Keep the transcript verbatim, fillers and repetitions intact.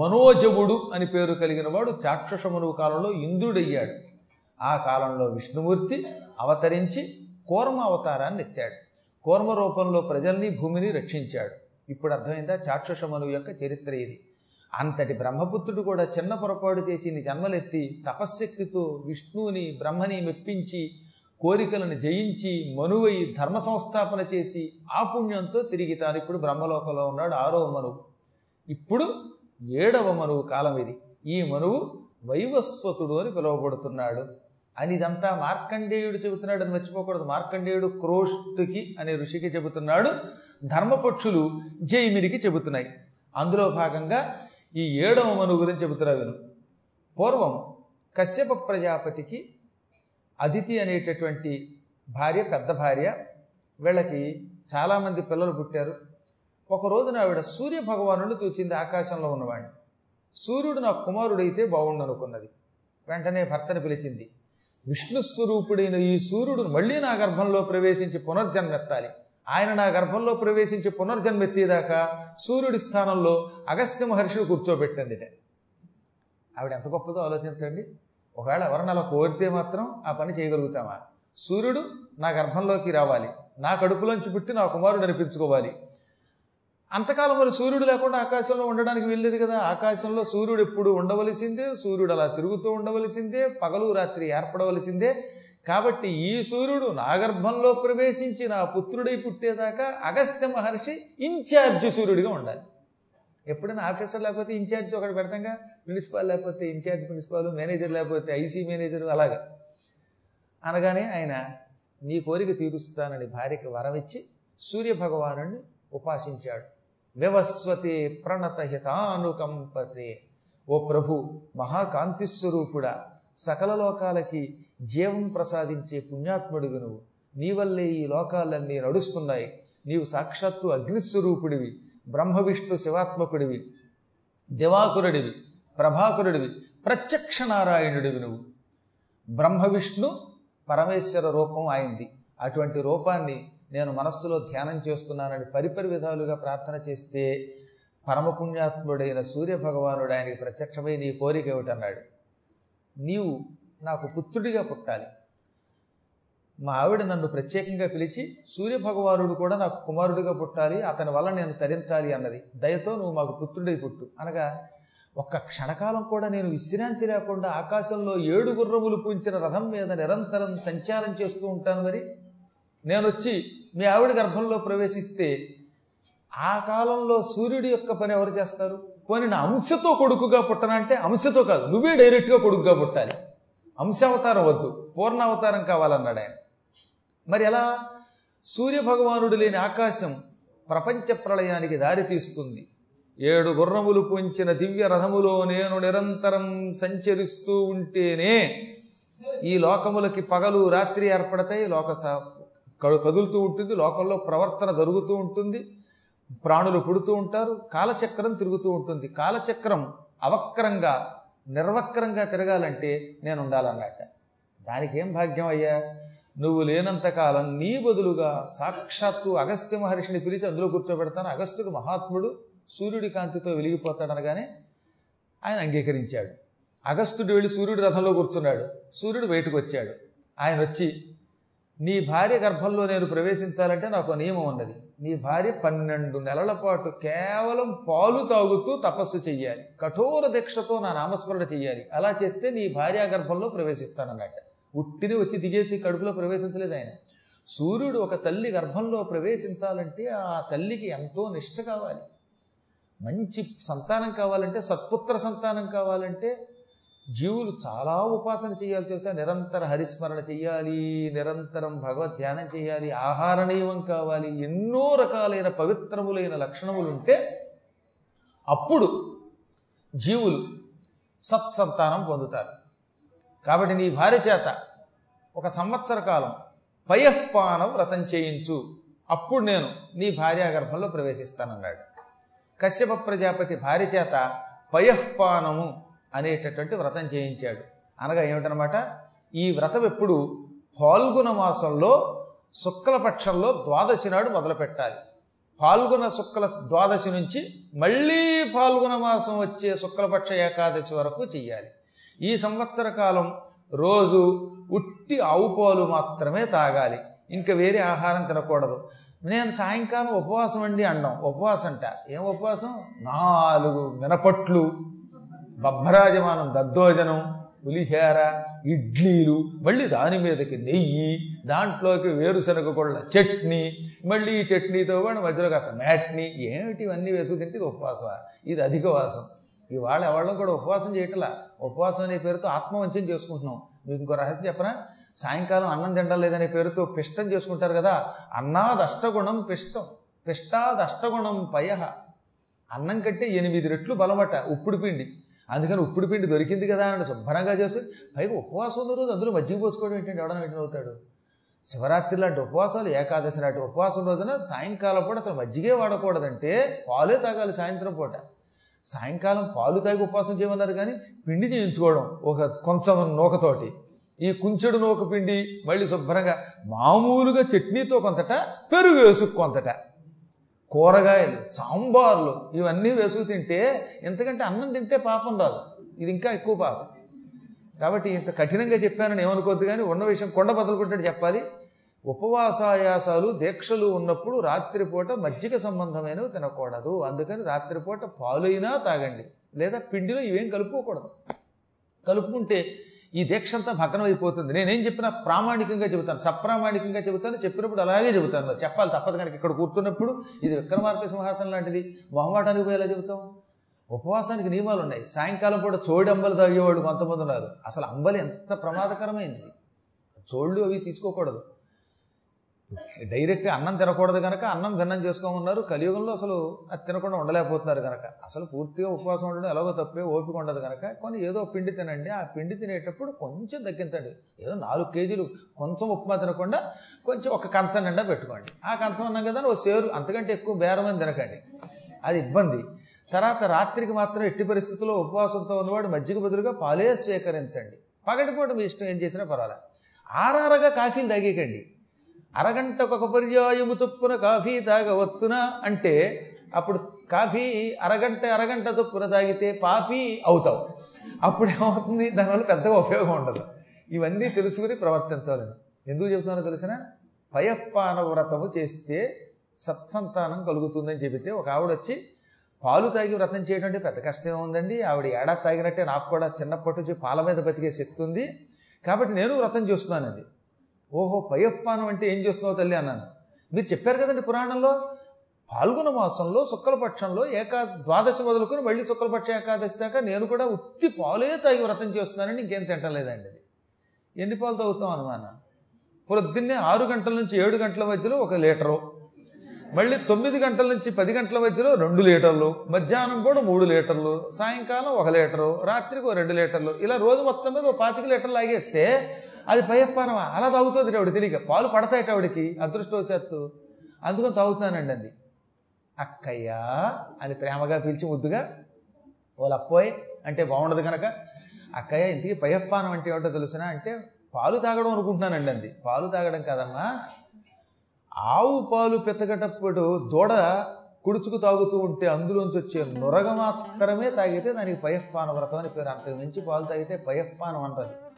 మనోజవుడు అని పేరు కలిగిన వాడు చాక్షుషమనువు కాలంలో ఇంద్రుడయ్యాడు. ఆ కాలంలో విష్ణుమూర్తి అవతరించి కూర్మ అవతారాన్ని ఎత్తాడు. కూర్మ రూపంలో ప్రజల్ని భూమిని రక్షించాడు. ఇప్పుడు అర్థమైందా చాక్షుషమనువు యొక్క చరిత్ర ఇది. అంతటి బ్రహ్మపుత్రుడు కూడా చిన్న పొరపాటు చేసి నీ జన్మలెత్తి తపశ్శక్తితో విష్ణువుని బ్రహ్మని మెప్పించి కోరికలను జయించి మనువై ధర్మ సంస్థాపన చేసి ఆ పుణ్యంతో తిరిగి తాను ఇప్పుడు బ్రహ్మలోకంలో ఉన్నాడు. ఆరవ మనువు ఇప్పుడు ఏడవ మనువు కాలం ఇది. ఈ మనువు వైవస్వతుడు అని పిలువబడుతున్నాడు అని ఇదంతా మార్కండేయుడు చెబుతున్నాడు అని మర్చిపోకూడదు. మార్కండేయుడు క్రోష్టుకి అనే ఋషికి చెబుతున్నాడు, ధర్మపక్షులు జైమిరికి చెబుతున్నాయి. అందులో భాగంగా ఈ ఏడవ మనువు గురించి చెబుతున్నా విను. పూర్వం కశ్యప ప్రజాపతికి అదితి అనేటటువంటి భార్య, పెద్ద భార్య, వీళ్ళకి చాలామంది పిల్లలు పుట్టారు. ఒక రోజున ఆవిడ సూర్య భగవానుడు చూచింది, ఆకాశంలో ఉన్నవాడిని. సూర్యుడు నా కుమారుడైతే బాగుండు అనుకున్నది. వెంటనే భర్తను పిలిచింది, విష్ణు స్వరూపుడైన ఈ సూర్యుడు మళ్ళీ నా గర్భంలో ప్రవేశించి పునర్జన్మెత్తాలి. ఆయన నా గర్భంలో ప్రవేశించి పునర్జన్మెత్తేదాకా సూర్యుడి స్థానంలో అగస్త్య మహర్షిని కూర్చోబెట్టింది. ఆవిడ ఎంత గొప్పదో ఆలోచించండి. ఒకవేళ ఎవరిని అలా కోరితే మాత్రం ఆ పని చేయగలుగుతామా? సూర్యుడు నా గర్భంలోకి రావాలి, నా కడుపులోంచి పుట్టి నా కుమారుడు అనిపించుకోవాలి. అంతకాలం మరి సూర్యుడు లేకుండా ఆకాశంలో ఉండడానికి వెళ్ళేది కదా. ఆకాశంలో సూర్యుడు ఎప్పుడు ఉండవలసిందే, సూర్యుడు అలా తిరుగుతూ ఉండవలసిందే, పగలు రాత్రి ఏర్పడవలసిందే. కాబట్టి ఈ సూర్యుడు నా గర్భంలో ప్రవేశించి నా పుత్రుడై పుట్టేదాకా అగస్త్య మహర్షి ఇన్ఛార్జ్ సూర్యుడిగా ఉండాలి. ఎప్పుడైనా ఆఫీసర్ లేకపోతే ఇన్ఛార్జ్ ఒకటి పెడతాంగా, ప్రిన్సిపాల్ లేకపోతే ఇన్ఛార్జ్ ప్రిన్సిపాల్, మేనేజర్ లేకపోతే ఐసీ మేనేజరు. అలాగా అనగానే ఆయన నీ కోరిక తీరుస్తానని భార్యకి వరమిచ్చి సూర్యభగవాను ఉపాసించాడు. వివస్వతే ప్రణతహితానుకంపతే, ఓ ప్రభు మహాకాంతిస్వరూపుడా, సకల లోకాలకి జీవం ప్రసాదించే పుణ్యాత్ముడివి నువ్వు, నీ వల్లే ఈ లోకాలన్నీ నడుస్తున్నాయి, నీవు సాక్షాత్తు అగ్నిస్వరూపుడివి, బ్రహ్మ విష్ణు శివాత్మకుడివి, దివాకురుడివి, ప్రభాకురుడివి, ప్రత్యక్ష నారాయణుడివి నువ్వు. బ్రహ్మ విష్ణు పరమేశ్వర రూపం అయింది. అటువంటి రూపాన్ని నేను మనస్సులో ధ్యానం చేస్తున్నానని పరిపరి విధాలుగా ప్రార్థన చేస్తే పరమపుణ్యాత్ముడైన సూర్యభగవానుడు ఆయనకి ప్రత్యక్షమై నీ కోరిక ఏమిటన్నాడు. నీవు నాకు పుత్రుడిగా పుట్టాలి. మా ఆవిడ నన్ను ప్రత్యేకంగా పిలిచి సూర్యభగవానుడు కూడా నాకు కుమారుడిగా పుట్టాలి, అతని వల్ల నేను తరించాలి అన్నది. దయతో నువ్వు మాకు పుత్రుడై పుట్టు అనగా ఒక్క క్షణకాలం కూడా నేను విశ్రాంతి లేకుండా ఆకాశంలో ఏడు గుర్రములు పూంచిన రథం మీద నిరంతరం సంచారం చేస్తూ ఉంటాను. మరి నేను వచ్చి మీ ఆవిడ గర్భంలో ప్రవేశిస్తే ఆ కాలంలో సూర్యుడి యొక్క పని ఎవరు చేస్తారు? పోనీ నా అంశతో కొడుకుగా పుట్టనంటే అంశతో కాదు, నువ్వే డైరెక్ట్గా కొడుకుగా పుట్టాలి, అంశావతారం వద్దు, పూర్ణావతారం కావాలన్నాడు ఆయన. మరి ఎలా? సూర్యభగవానుడు లేని ఆకాశం ప్రపంచ ప్రళయానికి దారి తీస్తుంది. ఏడు గుర్రములు పొంచిన దివ్య రథములో నేను నిరంతరం సంచరిస్తూ ఉంటేనే ఈ లోకములకి పగలు రాత్రి ఏర్పడతాయి, లోక కదులుతూ ఉంటుంది, లోకంలో ప్రవర్తన జరుగుతూ ఉంటుంది, ప్రాణులు పుడుతూ ఉంటారు, కాలచక్రం తిరుగుతూ ఉంటుంది. కాలచక్రం అవక్రంగా నిర్వక్రంగా తిరగాలంటే నేను ఉండాలన్నట్ట. దానికి ఏం భాగ్యం అయ్యా, నువ్వు లేనంతకాలం నీ బదులుగా సాక్షాత్తు అగస్త్య మహర్షిని పిలిచి అందులో కూర్చోబెడతాను, అగస్త్యుడు మహాత్ముడు సూర్యుడి కాంతితో వెలిగిపోతాడనగానే ఆయన అంగీకరించాడు. అగస్త్యుడు వెళ్ళి సూర్యుడి రథంలో కూర్చున్నాడు. సూర్యుడు బయటకు వచ్చాడు. ఆయన వచ్చి నీ భార్య గర్భంలో నేను ప్రవేశించాలంటే నాకు నియమం ఉన్నది, నీ భార్య పన్నెండు నెలల పాటు కేవలం పాలు తాగుతూ తపస్సు చెయ్యాలి, కఠోర దీక్షతో నా నామస్మరణ చెయ్యాలి, అలా చేస్తే నీ భార్య గర్భంలో ప్రవేశిస్తానన్నట్టు. ఉట్టిని వచ్చి దిగేసి కడుపులో ప్రవేశించలేదు ఆయన. సూర్యుడు ఒక తల్లి గర్భంలో ప్రవేశించాలంటే ఆ తల్లికి ఎంతో నిష్ట కావాలి, మంచి సంతానం కావాలంటే, సత్పుత్ర సంతానం కావాలంటే జీవులు చాలా ఉపాసన చేయాలి తెలుసా. నిరంతర హరిస్మరణ చెయ్యాలి, నిరంతరం భగవద్ ధ్యానం చేయాలి, ఆహార నియమం కావాలి, ఎన్నో రకాలైన పవిత్రములైన లక్షణములుంటే అప్పుడు జీవులు సత్సంతానం పొందుతారు. కాబట్టి నీ భార్య చేత ఒక సంవత్సర కాలం పయఃపానం వ్రతం చేయించు, అప్పుడు నేను నీ భార్య గర్భంలో ప్రవేశిస్తానన్నాడు. కశ్యప ప్రజాపతి భార్య చేత పయఃపానము అనేటటువంటి వ్రతం చేయించాడు. అనగా ఏమిటనమాట, ఈ వ్రతం ఎప్పుడు ఫాల్గుణ మాసంలో శుక్లపక్షంలో ద్వాదశి నాడు మొదలుపెట్టాలి. పాల్గొన శుక్ల ద్వాదశి నుంచి మళ్ళీ పాల్గొన మాసం వచ్చే శుక్లపక్ష ఏకాదశి వరకు చెయ్యాలి. ఈ సంవత్సర కాలం రోజు ఉట్టి ఆవు పాలు మాత్రమే తాగాలి, ఇంకా వేరే ఆహారం తినకూడదు. నేను సాయంకాలం ఉపవాసం అండి అండం, ఉపవాసం అంట. ఏం ఉపవాసం? నాలుగు మినపట్లు, బబ్బరాజమానం దద్దోజనం, పులిహేర, ఇడ్లీలు, మళ్ళీ దాని మీదకి నెయ్యి, దాంట్లోకి వేరుశనగ కొళ్ళ చట్నీ, మళ్ళీ ఈ చట్నీతో కూడా మధ్యలో కాస్త మ్యాట్నీ, ఏమిటి ఇవన్నీ వేసుకు తింటే ఇది ఉపవాసం, ఇది అధికవాసం. ఇవాళ ఎవళ్ళం కూడా ఉపవాసం చేయట్లా, ఉపవాసం అనే పేరుతో ఆత్మవంచం చేసుకుంటున్నాం. మీకు ఇంకో రహస్యం చెప్పనా? సాయంకాలం అన్నం తిండలేదనే పేరుతో పిష్టం చేసుకుంటారు కదా. అన్నాదష్టగుణం పిష్టం, పిష్టాదష్టగుణం పయ. అన్నం కంటే ఎనిమిది రెట్లు బలమట ఉప్పుడు పిండి. అందుకని ఉప్పుడు పిండి దొరికింది కదా అని శుభ్రంగా చేసి, పైగా ఉపవాసం ఉన్న రోజు అందులో మజ్జిగ పోసుకోవడం ఏంటంటే ఎవడన వెంటనే అవుతాడు. శివరాత్రి లాంటి ఉపవాసాలు, ఏకాదశి లాంటి ఉపవాసం రోజున సాయంకాలం పూట అసలు మజ్జిగే వాడకూడదంటే పాలే తాగాలి. సాయంత్రం పూట సాయంకాలం పాలు తాగి ఉపవాసం చేయమన్నారు, కానీ పిండి చేయించుకోవడం ఒక కొంచెం నూకతోటి, ఈ కుంచెడు నూక పిండి, మళ్ళీ శుభ్రంగా మామూలుగా చట్నీతో కొంతట, పెరుగు వేసుకు కొంతట, కూరగాయలు, సాంబార్లు, ఇవన్నీ వేసుకు తింటే, ఎందుకంటే అన్నం తింటే పాపం రాదు, ఇది ఇంకా ఎక్కువ పాపం. కాబట్టి ఇంత కఠినంగా చెప్పానని ఏమనుకోవద్దు, కానీ ఉన్న విషయం కొండ బదులుకుంటే చెప్పాలి. ఉపవాసాయాసాలు దీక్షలు ఉన్నప్పుడు రాత్రిపూట మజ్జిగ సంబంధమైనవి తినకూడదు. అందుకని రాత్రిపూట పాలైనా తాగండి, లేదా పిండిలో ఇవేం కలుపుకోకూడదు. కలుపుకుంటే ఈ దీక్ష అంతా భగ్నం అయిపోతుంది. నేనేం చెప్పినా ప్రామాణికంగా చెబుతాను, సప్రామాణికంగా చెబుతాను, చెప్పినప్పుడు అలాగే చెబుతాను, చెప్పాలి తప్పదు. కనుక ఇక్కడ కూర్చున్నప్పుడు ఇది విక్రమార్క సింహాసనం లాంటిది, మొహమాటానికి పోయి ఎలా చెబుతాం? ఉపవాసానికి నియమాలు ఉన్నాయి. సాయంకాలం పూట చోడు అంబలు తాగేవాడు కొంతమంది ఉన్నారు. అసలు అంబలి ఎంత ప్రమాదకరమైంది, చోళ్ళు అవి తీసుకోకూడదు. డైరెక్ట్గా అన్నం తినకూడదు కనుక అన్నం భిన్నం చేసుకోమన్నారు. కలియుగంలో అసలు అది తినకుండా ఉండలేకపోతున్నారు కనుక. అసలు పూర్తిగా ఉపవాసం ఉండడం ఎలాగో తప్పే, ఓపిక ఉండదు కనుక. కానీ ఏదో పిండి తినండి, ఆ పిండి తినేటప్పుడు కొంచెం తగ్గించండి. ఏదో నాలుగు కేజీలు కొంచెం ఉప్మా తినకుండా కొంచెం ఒక కంచం నిండా పెట్టుకోండి. ఆ కంచం అన్నాం కదా, ఓ సేరు, అంతకంటే ఎక్కువ బేరమని తినకండి, అది ఇబ్బంది. తర్వాత రాత్రికి మాత్రం ఎట్టి పరిస్థితుల్లో ఉపవాసంతో ఉన్నవాడు మజ్జిగ బదులుగా పాలే సేకరించండి. పగటిపూట మీ ఇష్టం, ఏం చేసినా పర్వాలే. ఆరారగా కాఫీలు తాగేకండి. అరగంటకొక పర్యాయము చొప్పున కాఫీ తాగవచ్చునా అంటే అప్పుడు కాఫీ అరగంట అరగంట చొప్పున తాగితే పాపీ అవుతావు. అప్పుడు ఏమవుతుంది, దానివల్ల పెద్దగా ఉపయోగం ఉండదు. ఇవన్నీ తెలుసుకుని ప్రవర్తించాలని ఎందుకు చెబుతున్నానో తెలిసిన, పయపాన వ్రతము చేస్తే సత్సంతానం కలుగుతుందని చెబితే ఒక ఆవిడ వచ్చి, పాలు తాగి వ్రతం చేయడం అంటే పెద్ద కష్టమే ఉందండి, ఆవిడ ఏడాది తాగినట్టే నాకు కూడా చిన్నప్పటి నుంచి పాల మీద బతికే శక్తి ఉంది కాబట్టి నేను వ్రతం చేస్తున్నానండి. ఓహో, పయప్పానం అంటే ఏం చేస్తున్నావు తల్లి అన్నాను. మీరు చెప్పారు కదండి పురాణంలో పాల్గొన మాసంలో శుక్లపక్షంలో ఏకా ద్వాదశి మొదలుకొని మళ్ళీ శుక్లపక్ష ఏకాదశి దాకా నేను కూడా ఉత్తి పాలే తాగి వ్రతం చేస్తున్నానని ఇంకేం తింటలేదండి. అది ఎన్ని పాలు తాగుతాం అనుమాన? పొద్దున్నే ఆరు గంటల నుంచి ఏడు గంటల మధ్యలో ఒక లీటరు, మళ్ళీ తొమ్మిది గంటల నుంచి పది గంటల మధ్యలో రెండు లీటర్లు, మధ్యాహ్నం కూడా మూడు లీటర్లు, సాయంకాలం ఒక లీటరు, రాత్రికి ఒక రెండు లీటర్లు, ఇలా రోజు మొత్తం మీద ఒక పాతిక లీటర్లు లాగేస్తే అది పయప్పానమా? అలా తాగుతుంది ఆవిడ, తెలియక పాలు పడతాయట ఆవిడకి అదృష్టవశాత్తు, అందుకని తాగుతున్నానండి అంది. అక్కయ్యా అని ప్రేమగా పిలిచి ముద్దుగా, వాళ్ళు అప్పోయ్ అంటే బాగుండదు కనుక, అక్కయ్య ఇంతకీ పయప్పానం అంటే ఏమిటో తెలుసునా అంటే, పాలు తాగడం అనుకుంటున్నానండి అంది. పాలు తాగడం కాదమ్మా, ఆవు పాలు పెతకటప్పుడు దూడ కుడుచుకు తాగుతూ ఉంటే అందులోంచి వచ్చే నురగ మాత్రమే తాగితే దానికి పయప్పాన వ్రతం అని పేరు. అంతకు మించి పాలు తాగితే పయప్పానం అంటది.